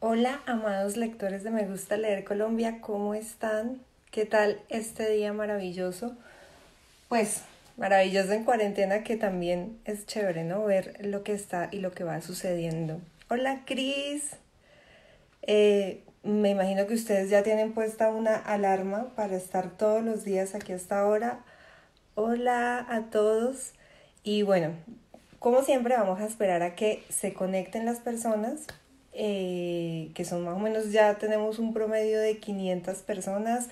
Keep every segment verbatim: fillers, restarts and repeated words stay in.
Hola, amados lectores de Me Gusta Leer Colombia, ¿cómo están? ¿Qué tal este día maravilloso? Pues, maravilloso en cuarentena, que también es chévere, ¿no? Ver lo que está y lo que va sucediendo. Hola, Cris. Eh, me imagino que ustedes ya tienen puesta una alarma para estar todos los días aquí hasta ahora. Hola a todos. Y bueno, como siempre vamos a esperar a que se conecten las personas. Eh, que son más o menos, ya tenemos un promedio de quinientas personas,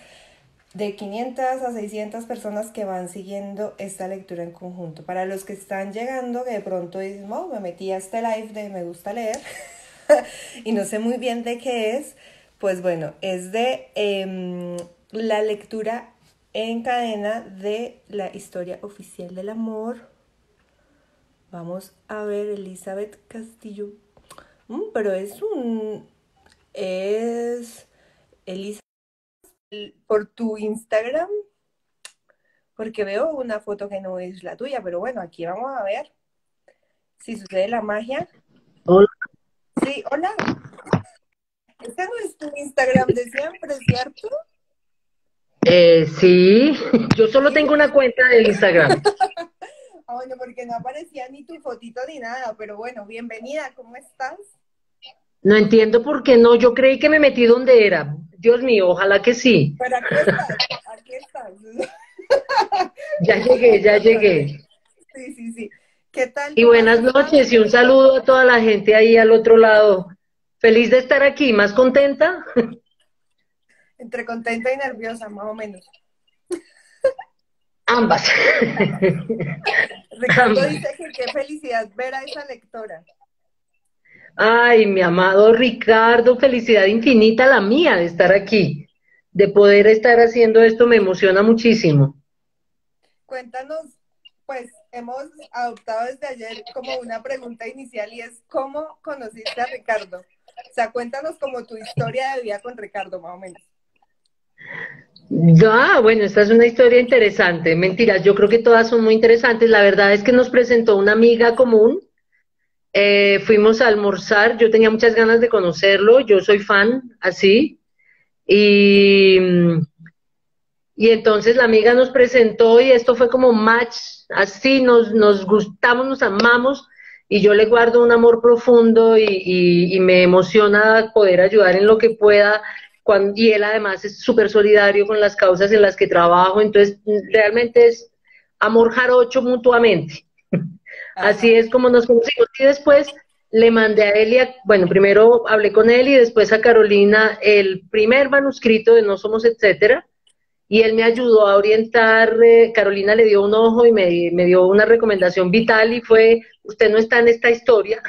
de quinientas a seiscientas personas que van siguiendo esta lectura en conjunto. Para los que están llegando, que de pronto dicen, oh, me metí a este live de Me Gusta Leer y no sé muy bien de qué es, pues bueno, es de eh, la lectura en cadena de la historia oficial del amor. Vamos a ver, Elizabeth Castillo. Pero es un... es... Elisa, por tu Instagram, porque veo una foto que no es la tuya, pero bueno, aquí vamos a ver si sucede la magia. Hola. Sí, hola. Este no es tu Instagram de siempre, ¿cierto? Eh, sí, yo solo tengo una cuenta de Instagram. Ah, bueno, porque no aparecía ni tu fotito ni nada, pero bueno, bienvenida, ¿cómo estás? No entiendo por qué no, yo creí que me metí donde era, Dios mío, ojalá que sí. Pero aquí estás, aquí estás. Ya llegué, ya llegué. Sí, sí, sí. ¿Qué tal? Y buenas noches y un saludo a toda la gente ahí al otro lado. Feliz de estar aquí, ¿más contenta? Entre contenta y nerviosa, más o menos. Ambas. Ricardo dice que qué felicidad ver a esa lectora. Ay, mi amado Ricardo, felicidad infinita la mía de estar aquí, de poder estar haciendo esto, me emociona muchísimo. Cuéntanos, pues hemos adoptado desde ayer como una pregunta inicial y es ¿cómo conociste a Ricardo? O sea, cuéntanos como tu historia de vida con Ricardo, más o menos. Ah, bueno, esta es una historia interesante. Mentiras, yo creo que todas son muy interesantes. La verdad es que nos presentó una amiga común. Eh, fuimos a almorzar. Yo tenía muchas ganas de conocerlo. Yo soy fan, así. Y, y entonces la amiga nos presentó y esto fue como match. Así nos, nos gustamos, nos amamos. Y yo le guardo un amor profundo y, y, y me emociona poder ayudar en lo que pueda. Cuando, y él además es súper solidario con las causas en las que trabajo, entonces realmente es amor jarocho mutuamente. Ajá. Así es como nos conocimos. Y después le mandé a él, y a, bueno, primero hablé con él y después a Carolina el primer manuscrito de No Somos Etcétera, y él me ayudó a orientar, eh, Carolina le dio un ojo y me, me dio una recomendación vital y fue, usted no está en esta historia,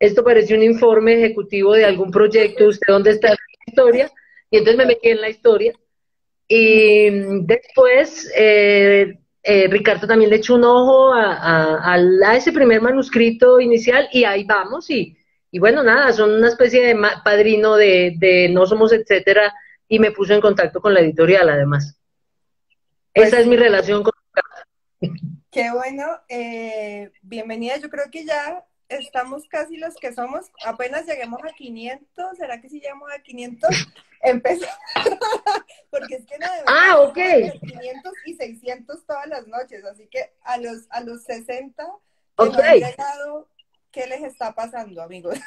esto parece un informe ejecutivo de algún proyecto, usted dónde está... historia, y entonces me metí en la historia y después eh, eh, Ricardo también le echó un ojo a, a, a, la, a ese primer manuscrito inicial y ahí vamos y, y bueno nada, son una especie de padrino de, de No Somos Etcétera y me puso en contacto con la editorial además. Pues, esa es mi relación con Ricardo. Qué bueno, eh, bienvenida, yo creo que ya estamos casi los que somos, apenas lleguemos a quinientos, ¿será que si llegamos a quinientos? Empezamos, porque es que no debemos ah, okay. quinientos y seiscientos todas las noches, así que a los, a los sesenta, que okay. No han llegado, ¿qué les está pasando, amigos?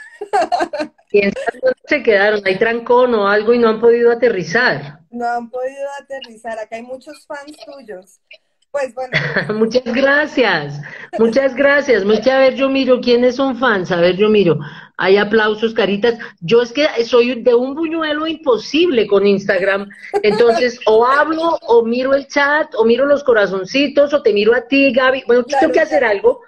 No se quedaron, hay trancón o algo y no han podido aterrizar. No han podido aterrizar, acá hay muchos fans tuyos. Pues bueno. Muchas gracias, muchas gracias, muchas, a ver yo miro, ¿quiénes son fans? A ver yo miro, hay aplausos, caritas, yo es que soy de un buñuelo imposible con Instagram, entonces o hablo, o miro el chat, o miro los corazoncitos, o te miro a ti, Gaby, bueno, claro, tengo que hacer algo,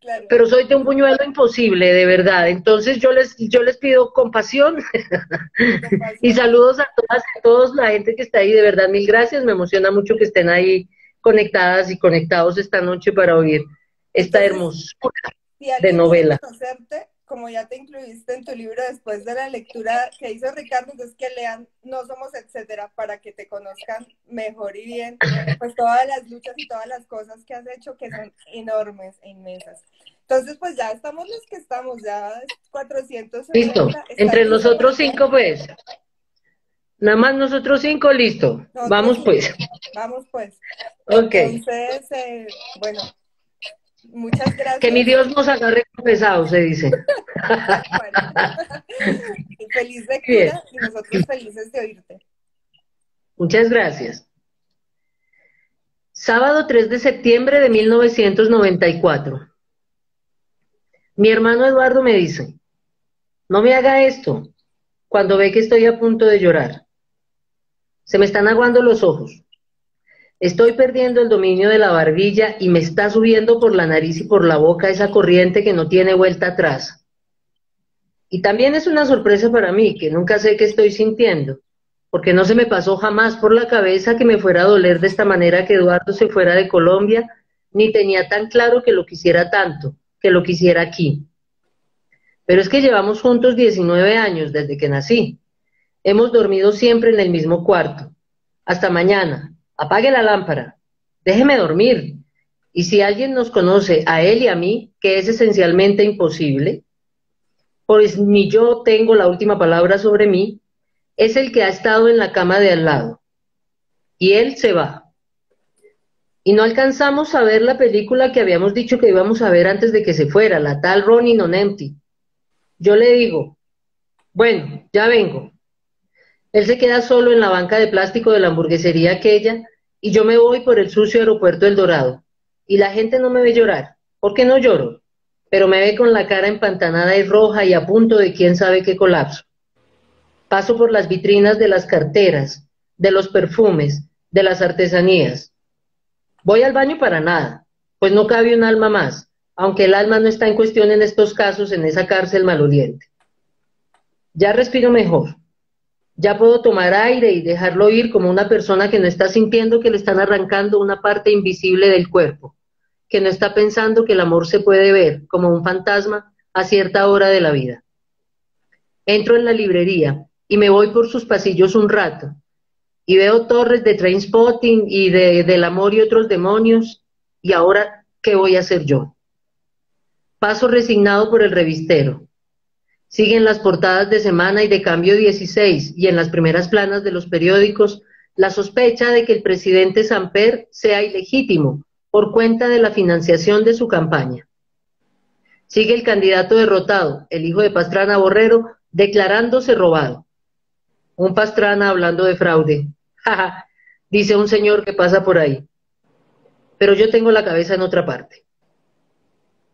claro. Pero soy de un buñuelo imposible, de verdad, entonces yo les, yo les pido compasión, compasión. Y saludos a todas, a todos la gente que está ahí, de verdad, mil gracias, me emociona mucho que estén ahí, conectadas y conectados esta noche para oír esta hermosura de novela. Conocerte, como ya te incluiste en tu libro después de la lectura que hizo Ricardo, entonces que lean No Somos Etcétera para que te conozcan mejor y bien, pues todas las luchas y todas las cosas que has hecho que son enormes e inmensas. Entonces, pues ya estamos los que estamos, ya cuatrocientos setenta. Listo, entre nosotros cinco, pues. Nada más nosotros cinco, listo. Nosotros vamos, cinco. pues. Vamos, pues. Ok. Entonces, eh, bueno, muchas gracias. Que mi Dios nos agarre pesados, se dice. Feliz lectura y nosotros felices de oírte. Muchas gracias. Sábado tres de septiembre de mil novecientos noventa y cuatro. Mi hermano Eduardo me dice, no me haga esto, cuando ve que estoy a punto de llorar. Se me están aguando los ojos. Estoy perdiendo el dominio de la barbilla y me está subiendo por la nariz y por la boca esa corriente que no tiene vuelta atrás. Y también es una sorpresa para mí, que nunca sé qué estoy sintiendo, porque no se me pasó jamás por la cabeza que me fuera a doler de esta manera que Eduardo se fuera de Colombia, ni tenía tan claro que lo quisiera tanto, que lo quisiera aquí. Pero es que llevamos juntos diecinueve años desde que nací. Hemos dormido siempre en el mismo cuarto. Hasta mañana. Apague la lámpara. Déjeme dormir. Y si alguien nos conoce, a él y a mí, que es esencialmente imposible, pues ni yo tengo la última palabra sobre mí, es el que ha estado en la cama de al lado. Y él se va. Y no alcanzamos a ver la película que habíamos dicho que íbamos a ver antes de que se fuera, la tal Running on Empty. Yo le digo, bueno, ya vengo. Él se queda solo en la banca de plástico de la hamburguesería aquella y yo me voy por el sucio aeropuerto del Dorado. Y la gente no me ve llorar, porque no lloro, pero me ve con la cara empantanada y roja y a punto de quién sabe qué colapso. Paso por las vitrinas de las carteras, de los perfumes, de las artesanías. Voy al baño para nada, pues no cabe un alma más, aunque el alma no está en cuestión en estos casos, en esa cárcel maloliente. Ya respiro mejor, ya puedo tomar aire y dejarlo ir como una persona que no está sintiendo que le están arrancando una parte invisible del cuerpo, que no está pensando que el amor se puede ver como un fantasma a cierta hora de la vida. Entro en la librería y me voy por sus pasillos un rato, y veo torres de Trainspotting y de del amor y otros demonios, y ahora, ¿qué voy a hacer yo? Paso resignado por el revistero. Siguen las portadas de Semana y de Cambio dieciséis, y en las primeras planas de los periódicos, la sospecha de que el presidente Samper sea ilegítimo por cuenta de la financiación de su campaña. Sigue el candidato derrotado, el hijo de Pastrana Borrero, declarándose robado. Un Pastrana hablando de fraude. Dice un señor que pasa por ahí. Pero yo tengo la cabeza en otra parte.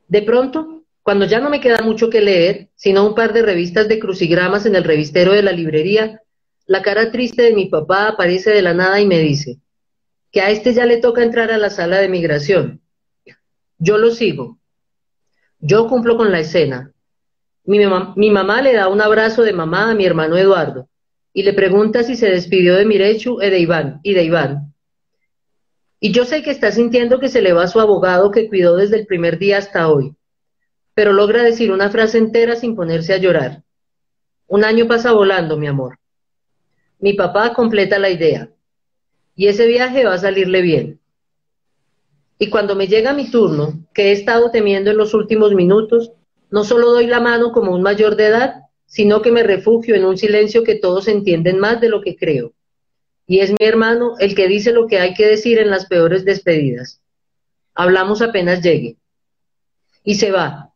De pronto, cuando ya no me queda mucho que leer, sino un par de revistas de crucigramas en el revistero de la librería, la cara triste de mi papá aparece de la nada y me dice que a este ya le toca entrar a la sala de migración. Yo lo sigo. Yo cumplo con la escena. Mi mamá, mi mamá le da un abrazo de mamá a mi hermano Eduardo y le pregunta si se despidió de Mirechu y de Iván, y de Iván. Y yo sé que está sintiendo que se le va a su abogado que cuidó desde el primer día hasta hoy, pero logra decir una frase entera sin ponerse a llorar. Un año pasa volando, mi amor. Mi papá completa la idea, y ese viaje va a salirle bien. Y cuando me llega mi turno, que he estado temiendo en los últimos minutos, no solo doy la mano como un mayor de edad, sino que me refugio en un silencio que todos entienden más de lo que creo. Y es mi hermano el que dice lo que hay que decir en las peores despedidas. Hablamos apenas llegue. Y se va.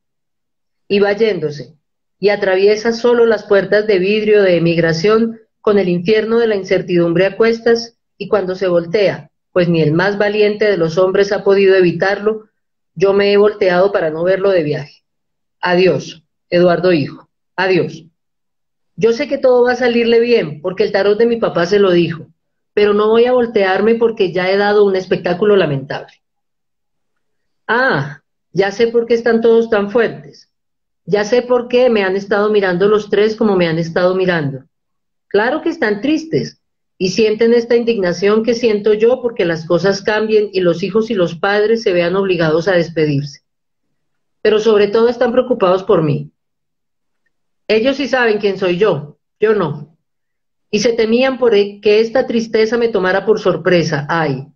Y va yéndose. Y atraviesa solo las puertas de vidrio de emigración con el infierno de la incertidumbre a cuestas, y cuando se voltea, pues ni el más valiente de los hombres ha podido evitarlo, yo me he volteado para no verlo de viaje. Adiós, Eduardo hijo. Adiós. Yo sé que todo va a salirle bien, porque el tarot de mi papá se lo dijo, pero no voy a voltearme porque ya he dado un espectáculo lamentable. Ah, ya sé por qué están todos tan fuertes. Ya sé por qué me han estado mirando los tres como me han estado mirando. Claro que están tristes y sienten esta indignación que siento yo porque las cosas cambien y los hijos y los padres se vean obligados a despedirse. Pero sobre todo están preocupados por mí. Ellos sí saben quién soy yo, yo no. Y se temían por que esta tristeza me tomara por sorpresa, ay.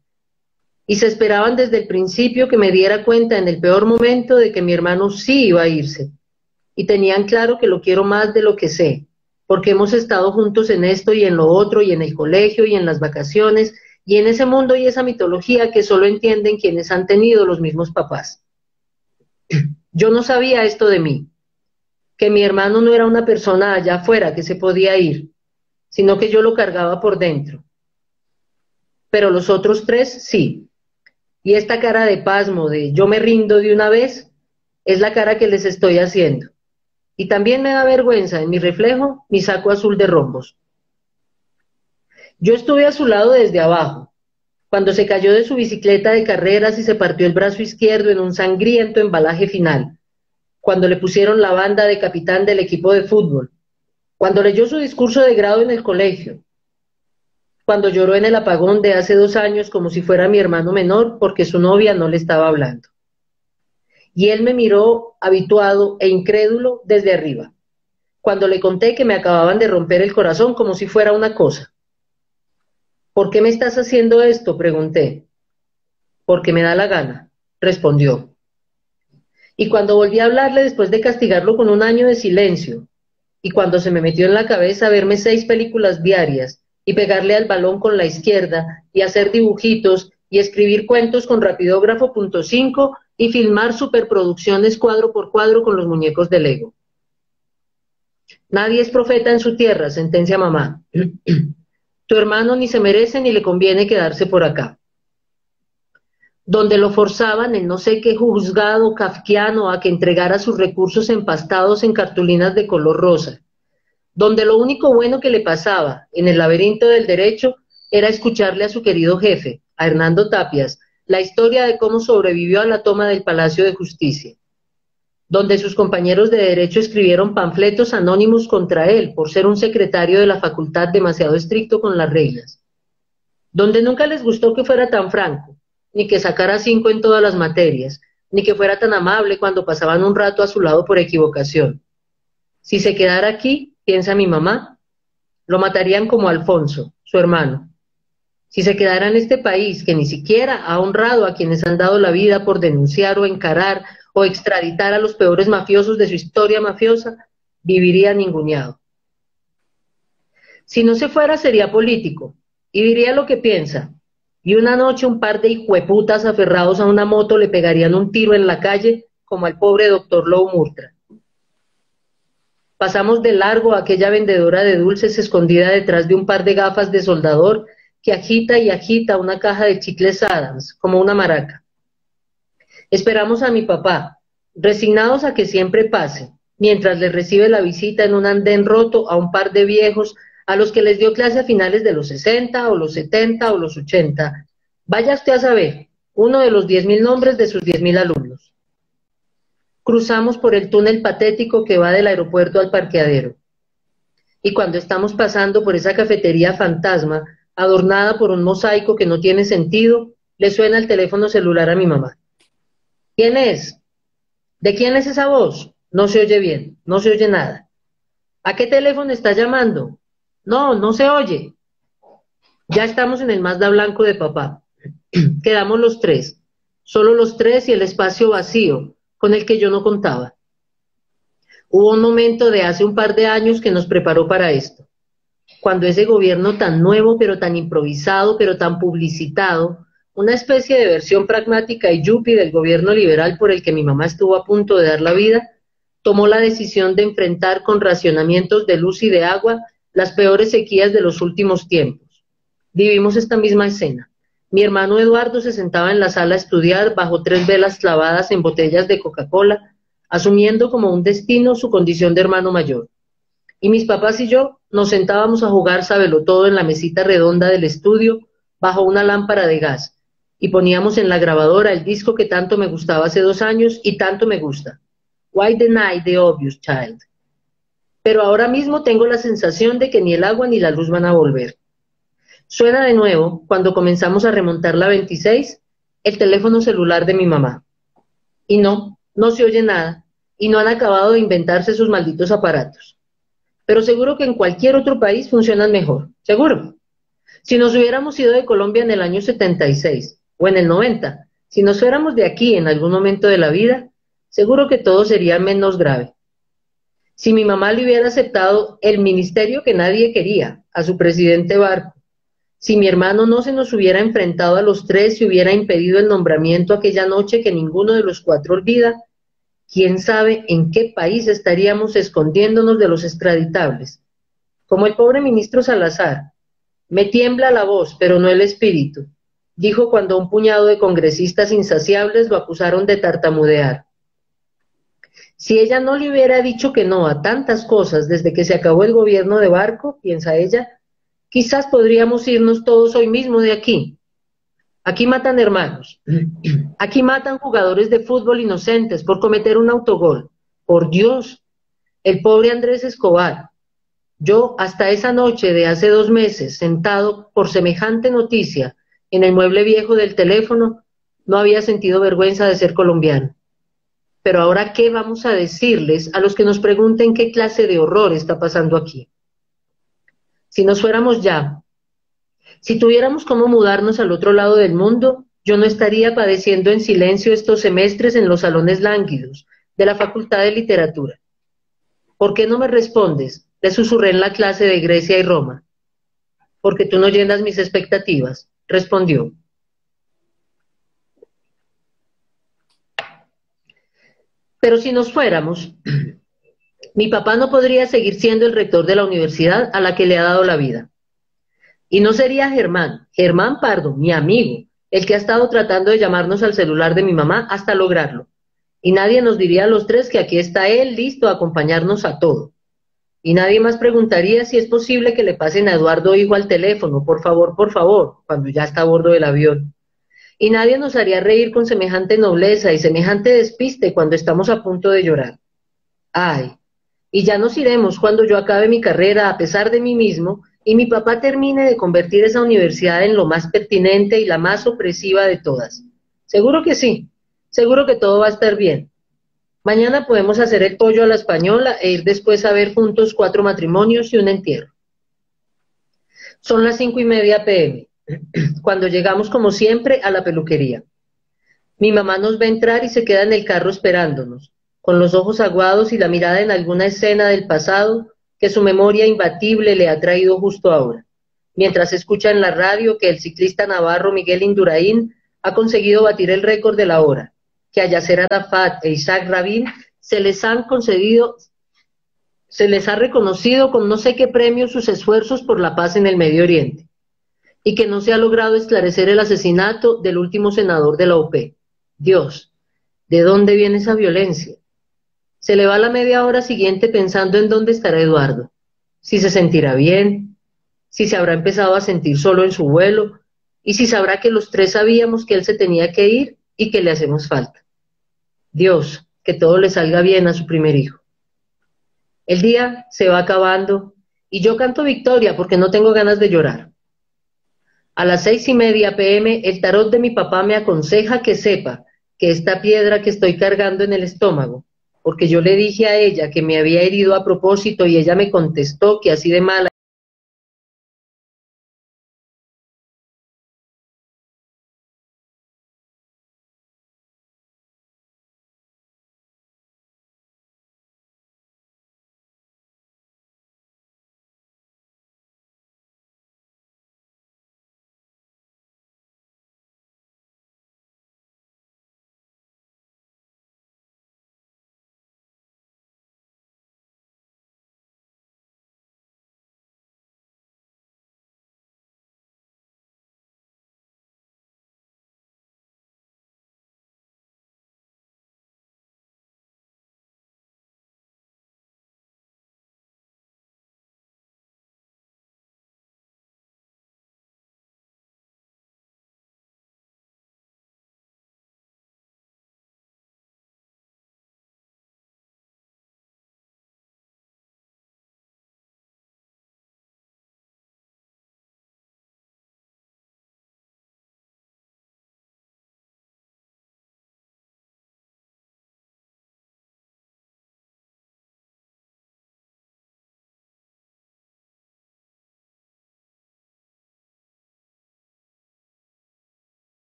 y se esperaban desde el principio que me diera cuenta en el peor momento de que mi hermano sí iba a irse. Y tenían claro que lo quiero más de lo que sé, porque hemos estado juntos en esto y en lo otro, y en el colegio, y en las vacaciones, y en ese mundo y esa mitología que solo entienden quienes han tenido los mismos papás. Yo no sabía esto de mí, que mi hermano no era una persona allá afuera que se podía ir, sino que yo lo cargaba por dentro. Pero los otros tres sí. Y esta cara de pasmo, de yo me rindo de una vez, es la cara que les estoy haciendo. Y también me da vergüenza en mi reflejo, mi saco azul de rombos. Yo estuve a su lado desde abajo, cuando se cayó de su bicicleta de carreras y se partió el brazo izquierdo en un sangriento embalaje final, cuando le pusieron la banda de capitán del equipo de fútbol, cuando leyó su discurso de grado en el colegio, cuando lloró en el apagón de hace dos años como si fuera mi hermano menor porque su novia no le estaba hablando. Y él me miró habituado e incrédulo desde arriba, cuando le conté que me acababan de romper el corazón como si fuera una cosa. ¿Por qué me estás haciendo esto?, pregunté. Porque me da la gana, respondió. Y cuando volví a hablarle después de castigarlo con un año de silencio, y cuando se me metió en la cabeza verme seis películas diarias, y pegarle al balón con la izquierda, y hacer dibujitos, y escribir cuentos con rapidógrafo punto cinco, y filmar superproducciones cuadro por cuadro con los muñecos de Lego. Nadie es profeta en su tierra, sentencia mamá. Tu hermano ni se merece ni le conviene quedarse por acá. Donde lo forzaban en no sé qué juzgado kafkiano a que entregara sus recursos empastados en cartulinas de color rosa. Donde lo único bueno que le pasaba, en el laberinto del derecho, era escucharle a su querido jefe, a Hernando Tapias, la historia de cómo sobrevivió a la toma del Palacio de Justicia, donde sus compañeros de derecho escribieron panfletos anónimos contra él por ser un secretario de la facultad demasiado estricto con las reglas, donde nunca les gustó que fuera tan franco, ni que sacara cinco en todas las materias, ni que fuera tan amable cuando pasaban un rato a su lado por equivocación. Si se quedara aquí, piensa mi mamá, lo matarían como Alfonso, su hermano. Si se quedara en este país, que ni siquiera ha honrado a quienes han dado la vida por denunciar o encarar o extraditar a los peores mafiosos de su historia mafiosa, viviría ninguneado. Si no se fuera, sería político, y diría lo que piensa, y una noche un par de hijueputas aferrados a una moto le pegarían un tiro en la calle, como al pobre doctor Low Murtra. Pasamos de largo a aquella vendedora de dulces escondida detrás de un par de gafas de soldador, que agita y agita una caja de chicles Adams, como una maraca. Esperamos a mi papá, resignados a que siempre pase, mientras le recibe la visita en un andén roto a un par de viejos a los que les dio clase a finales de los sesenta, o los setenta, o los ochenta. Vaya usted a saber, uno de los diez mil nombres de sus diez mil alumnos. Cruzamos por el túnel patético que va del aeropuerto al parqueadero. Y cuando estamos pasando por esa cafetería fantasma, adornada por un mosaico que no tiene sentido, le suena el teléfono celular a mi mamá. ¿Quién es? ¿De quién es esa voz? No se oye bien, no se oye nada. ¿A qué teléfono está llamando? No, no se oye. Ya estamos en el Mazda blanco de papá. Quedamos los tres, solo los tres y el espacio vacío, con el que yo no contaba. Hubo un momento de hace un par de años que nos preparó para esto, cuando ese gobierno tan nuevo, pero tan improvisado, pero tan publicitado, una especie de versión pragmática y yuppie del gobierno liberal por el que mi mamá estuvo a punto de dar la vida, tomó la decisión de enfrentar con racionamientos de luz y de agua las peores sequías de los últimos tiempos. Vivimos esta misma escena. Mi hermano Eduardo se sentaba en la sala a estudiar bajo tres velas clavadas en botellas de Coca-Cola, asumiendo como un destino su condición de hermano mayor. Y mis papás y yo nos sentábamos a jugar sabelotodo en la mesita redonda del estudio bajo una lámpara de gas y poníamos en la grabadora el disco que tanto me gustaba hace dos años y tanto me gusta, Why Deny the Obvious Child. Pero ahora mismo tengo la sensación de que ni el agua ni la luz van a volver. Suena de nuevo, cuando comenzamos a remontar la veintiséis, el teléfono celular de mi mamá. Y no, no se oye nada y no han acabado de inventarse sus malditos aparatos. Pero seguro que en cualquier otro país funcionan mejor, seguro. Si nos hubiéramos ido de Colombia en el año setenta y seis, o en el noventa. Si nos fuéramos de aquí en algún momento de la vida, seguro que todo sería menos grave. Si mi mamá le hubiera aceptado el ministerio que nadie quería, a su presidente Barco, si mi hermano no se nos hubiera enfrentado a los tres y hubiera impedido el nombramiento aquella noche que ninguno de los cuatro olvida, quién sabe en qué país estaríamos escondiéndonos de los extraditables. Como el pobre ministro Salazar, me tiembla la voz, pero no el espíritu, dijo cuando un puñado de congresistas insaciables lo acusaron de tartamudear. Si ella no le hubiera dicho que no a tantas cosas desde que se acabó el gobierno de Barco, piensa ella, quizás podríamos irnos todos hoy mismo de aquí. Aquí matan hermanos, aquí matan jugadores de fútbol inocentes por cometer un autogol. Por Dios, el pobre Andrés Escobar. Yo, hasta esa noche de hace dos meses, sentado por semejante noticia en el mueble viejo del teléfono, no había sentido vergüenza de ser colombiano. Pero ahora, ¿qué vamos a decirles a los que nos pregunten qué clase de horror está pasando aquí? Si nos fuéramos ya, si tuviéramos cómo mudarnos al otro lado del mundo, yo no estaría padeciendo en silencio estos semestres en los salones lánguidos de la Facultad de Literatura. ¿Por qué no me respondes?, le susurré en la clase de Grecia y Roma. Porque tú no llenas mis expectativas, respondió. Pero si nos fuéramos, mi papá no podría seguir siendo el rector de la universidad a la que le ha dado la vida. Y no sería Germán, Germán Pardo, mi amigo, el que ha estado tratando de llamarnos al celular de mi mamá hasta lograrlo. Y nadie nos diría a los tres que aquí está él, listo a acompañarnos a todo. Y nadie más preguntaría si es posible que le pasen a Eduardo hijo al teléfono, por favor, por favor, cuando ya está a bordo del avión. Y nadie nos haría reír con semejante nobleza y semejante despiste cuando estamos a punto de llorar. Ay, y ya nos iremos cuando yo acabe mi carrera a pesar de mí mismo y mi papá termine de convertir esa universidad en lo más pertinente y la más opresiva de todas. Seguro que sí, seguro que todo va a estar bien. Mañana podemos hacer el pollo a la española e ir después a ver juntos cuatro matrimonios y un entierro. Son las cinco y media pe eme. Cuando llegamos, como siempre, a la peluquería. Mi mamá nos ve entrar y se queda en el carro esperándonos, con los ojos aguados y la mirada en alguna escena del pasado que su memoria imbatible le ha traído justo ahora, mientras escucha en la radio que el ciclista navarro Miguel Induraín ha conseguido batir el récord de la hora, que a Yasser Arafat e Isaac Rabin se les han concedido, se les ha reconocido con no sé qué premio sus esfuerzos por la paz en el Medio Oriente, y que no se ha logrado esclarecer el asesinato del último senador de la O P E. Dios, ¿de dónde viene esa violencia? Se le va la media hora siguiente pensando en dónde estará Eduardo, si se sentirá bien, si se habrá empezado a sentir solo en su vuelo, y si sabrá que los tres sabíamos que él se tenía que ir y que le hacemos falta. Dios, que todo le salga bien a su primer hijo. El día se va acabando, y yo canto victoria porque no tengo ganas de llorar. A las seis y media pe eme el tarot de mi papá me aconseja que sepa que esta piedra que estoy cargando en el estómago, porque yo le dije a ella que me había herido a propósito y ella me contestó que así de mala